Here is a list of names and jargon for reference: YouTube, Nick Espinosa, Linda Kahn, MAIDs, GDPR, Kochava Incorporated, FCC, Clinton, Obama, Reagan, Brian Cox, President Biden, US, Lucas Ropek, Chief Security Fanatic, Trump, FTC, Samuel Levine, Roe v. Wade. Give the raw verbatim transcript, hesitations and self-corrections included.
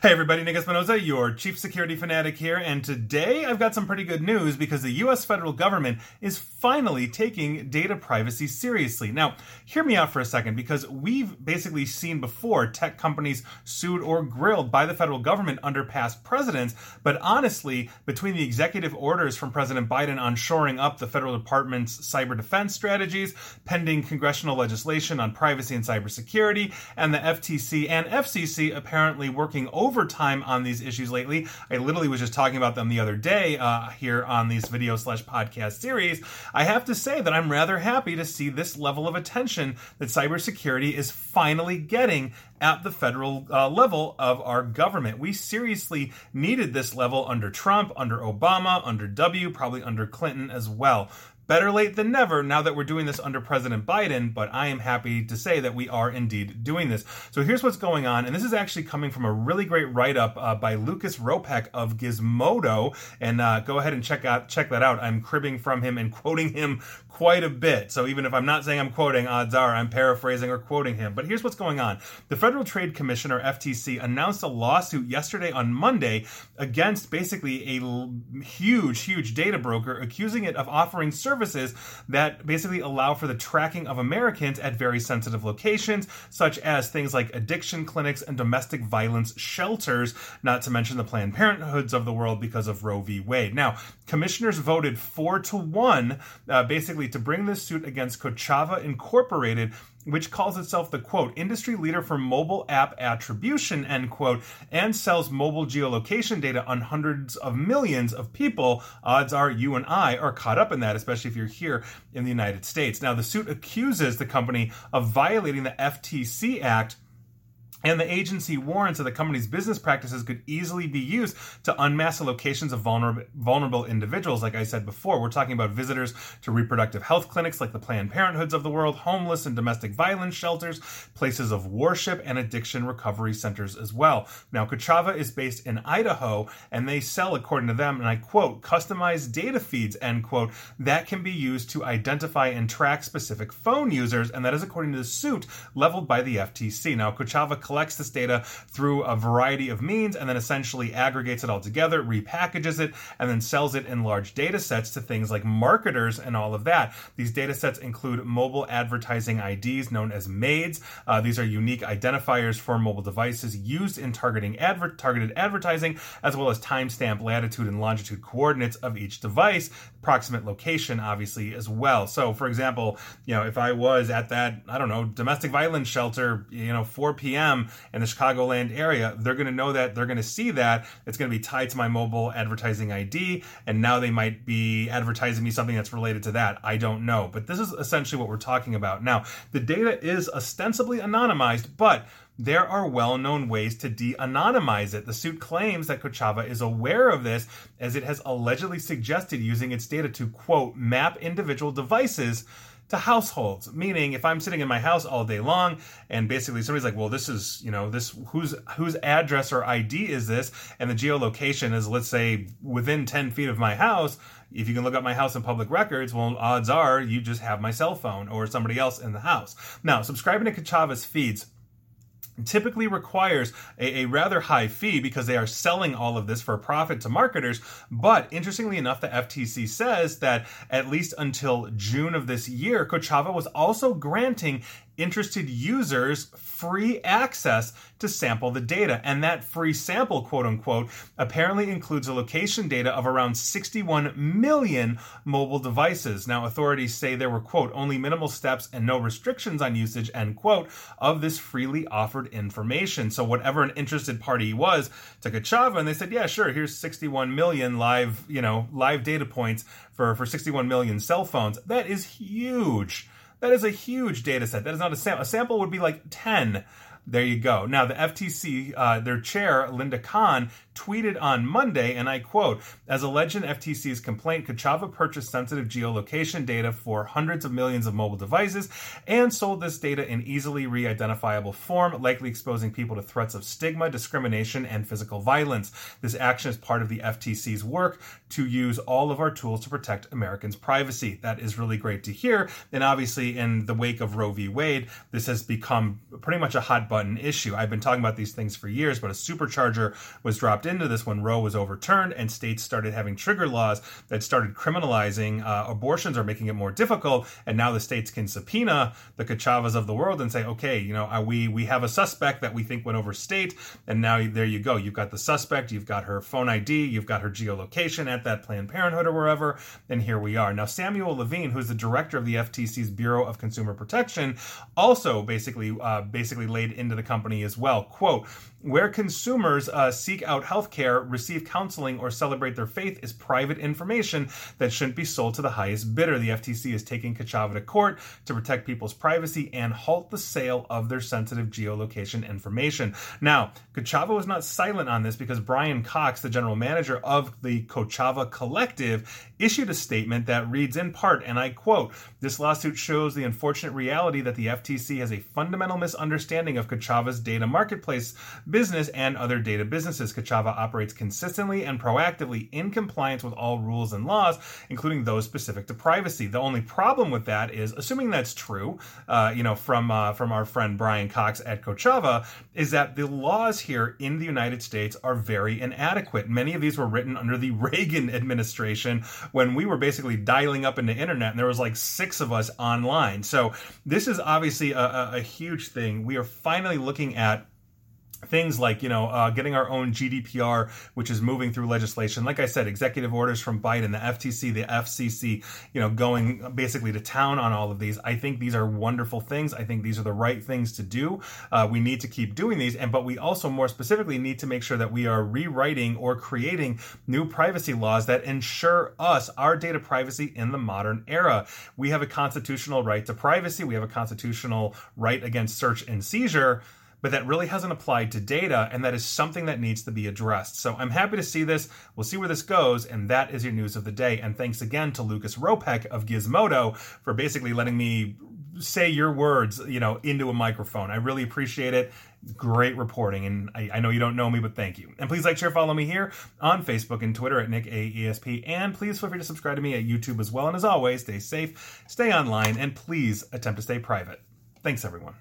Hey everybody, Nick Espinosa, your Chief Security Fanatic here, and today I've got some pretty good news because the U S federal government is finally taking data privacy seriously. Now, hear me out for a second, because we've basically seen before tech companies sued or grilled by the federal government under past presidents, but honestly, between the executive orders from President Biden on shoring up the federal department's cyber defense strategies, pending congressional legislation on privacy and cybersecurity, and the F T C and F C C apparently working over overtime on these issues lately. I literally was just talking about them the other day uh, here on this video slash podcast series. I have to say that I'm rather happy to see this level of attention that cybersecurity is finally getting at the federal uh, level of our government. We seriously needed this level under Trump, under Obama, under W, probably under Clinton as well. Better late than never now that we're doing this under President Biden, but I am happy to say that we are indeed doing this. So here's what's going on, and this is actually coming from a really great write-up uh, by Lucas Ropek of Gizmodo, and uh, go ahead and check out check that out. I'm cribbing from him and quoting him quite a bit, so even if I'm not saying I'm quoting, odds are I'm paraphrasing or quoting him. But here's what's going on. The Federal Trade Commission, or F T C, announced a lawsuit yesterday on Monday against basically a huge, huge data broker, accusing it of offering services Services that basically allow for the tracking of Americans at very sensitive locations, such as things like addiction clinics and domestic violence shelters, not to mention the Planned Parenthoods of the world because of Roe v. Wade. Now, commissioners voted four to one, uh, basically, to bring this suit against Kochava Incorporated, which calls itself the, quote, industry leader for mobile app attribution, end quote, and sells mobile geolocation data on hundreds of millions of people. Odds are you and I are caught up in that, especially if you're here in the United States. Now, the suit accuses the company of violating the F T C Act, and the agency warrants that the company's business practices could easily be used to unmask the locations of vulnerable, vulnerable individuals. Like I said before, we're talking about visitors to reproductive health clinics like the Planned Parenthoods of the world, homeless and domestic violence shelters, places of worship, and addiction recovery centers as well. Now, Kochava is based in Idaho, and they sell, according to them, and I quote, customized data feeds, end quote, that can be used to identify and track specific phone users, and that is according to the suit leveled by the F T C. Now, Kochava collects this data through a variety of means and then essentially aggregates it all together, repackages it, and then sells it in large data sets to things like marketers and all of that. These data sets include mobile advertising I Ds known as MAIDs. Uh, these are unique identifiers for mobile devices used in targeting adver- targeted advertising, as well as timestamp, latitude, and longitude coordinates of each device, proximate location, obviously, as well. So, for example, you know, if I was at that, I don't know, domestic violence shelter, you know, four p.m., in the Chicagoland area, they're going to know that, they're going to see that, it's going to be tied to my mobile advertising I D, and now they might be advertising me something that's related to that. I don't know. But this is essentially what we're talking about. Now, the data is ostensibly anonymized, but there are well-known ways to de-anonymize it. The suit claims that Kochava is aware of this, as it has allegedly suggested using its data to, quote, map individual devices to households, meaning if I'm sitting in my house all day long and basically somebody's like, well, this is, you know, this whose whose address or I D is this, and the geolocation is, let's say, within ten feet of my house. If you can look up my house in public records, well, odds are you just have my cell phone or somebody else in the house. Now, subscribing to Kochava's feeds typically requires a, a rather high fee because they are selling all of this for profit to marketers. But interestingly enough, the F T C says that at least until June of this year, Kochava was also granting interested users free access to sample the data. And that free sample, quote unquote, apparently includes the location data of around sixty-one million mobile devices. Now, authorities say there were, quote, only minimal steps and no restrictions on usage, end quote, of this freely offered information. So whatever an interested party was to Kochava, and they said, yeah, sure, here's sixty-one million live, you know, live data points for, for sixty-one million cell phones. That is huge. That is a huge data set. That is not a sample. A sample would be like ten. There you go. Now, the F T C, uh, their chair, Linda Kahn, tweeted on Monday, and I quote, as alleged in F T C's complaint, Kochava purchased sensitive geolocation data for hundreds of millions of mobile devices and sold this data in easily re-identifiable form, likely exposing people to threats of stigma, discrimination, and physical violence. This action is part of the F T C's work to use all of our tools to protect Americans' privacy. That is really great to hear. And obviously, in the wake of Roe v. Wade, this has become pretty much a hot button issue. I've been talking about these things for years, but a supercharger was dropped into this when Roe was overturned and states started having trigger laws that started criminalizing uh, abortions or making it more difficult. And now the states can subpoena the Kochavas of the world and say, okay, you know, are we we have a suspect that we think went over state. And now there you go. You've got the suspect. You've got her phone I D. You've got her geolocation at that Planned Parenthood or wherever. And here we are. Now, Samuel Levine, who's the director of the F T C's Bureau of Consumer Protection, also basically uh, basically laid into the company as well. Quote, where consumers uh, seek out health care, receive counseling, or celebrate their faith is private information that shouldn't be sold to the highest bidder. The F T C is taking Kochava to court to protect people's privacy and halt the sale of their sensitive geolocation information. Now, Kochava was not silent on this because Brian Cox, the general manager of the Kochava Collective, issued a statement that reads in part, and I quote, this lawsuit shows the unfortunate reality that the F T C has a fundamental misunderstanding of Kochava's data marketplace business and other data businesses. Kochava operates consistently and proactively in compliance with all rules and laws, including those specific to privacy. The only problem with that is, assuming that's true, uh, you know, from uh, from our friend Brian Cox at Kochava, is that the laws here in the United States are very inadequate. Many of these were written under the Reagan administration when we were basically dialing up into internet, and there was like six of us online. So this is obviously a, a, a huge thing. We are finally looking at things like, you know, uh, getting our own G D P R, which is moving through legislation. Like I said, executive orders from Biden, the F T C, the F C C, you know, going basically to town on all of these. I think these are wonderful things. I think these are the right things to do. Uh, we need to keep doing these. And but we also more specifically need to make sure that we are rewriting or creating new privacy laws that ensure us our data privacy in the modern era. We have a constitutional right to privacy. We have a constitutional right against search and seizure, but that really hasn't applied to data, and that is something that needs to be addressed. So I'm happy to see this. We'll see where this goes, and that is your news of the day. And thanks again to Lucas Ropek of Gizmodo for basically letting me say your words, you know, into a microphone. I really appreciate it. Great reporting, and I, I know you don't know me, but thank you. And please like, share, follow me here on Facebook and Twitter at Nick A E S P, and please feel free to subscribe to me at YouTube as well. And as always, stay safe, stay online, and please attempt to stay private. Thanks, everyone.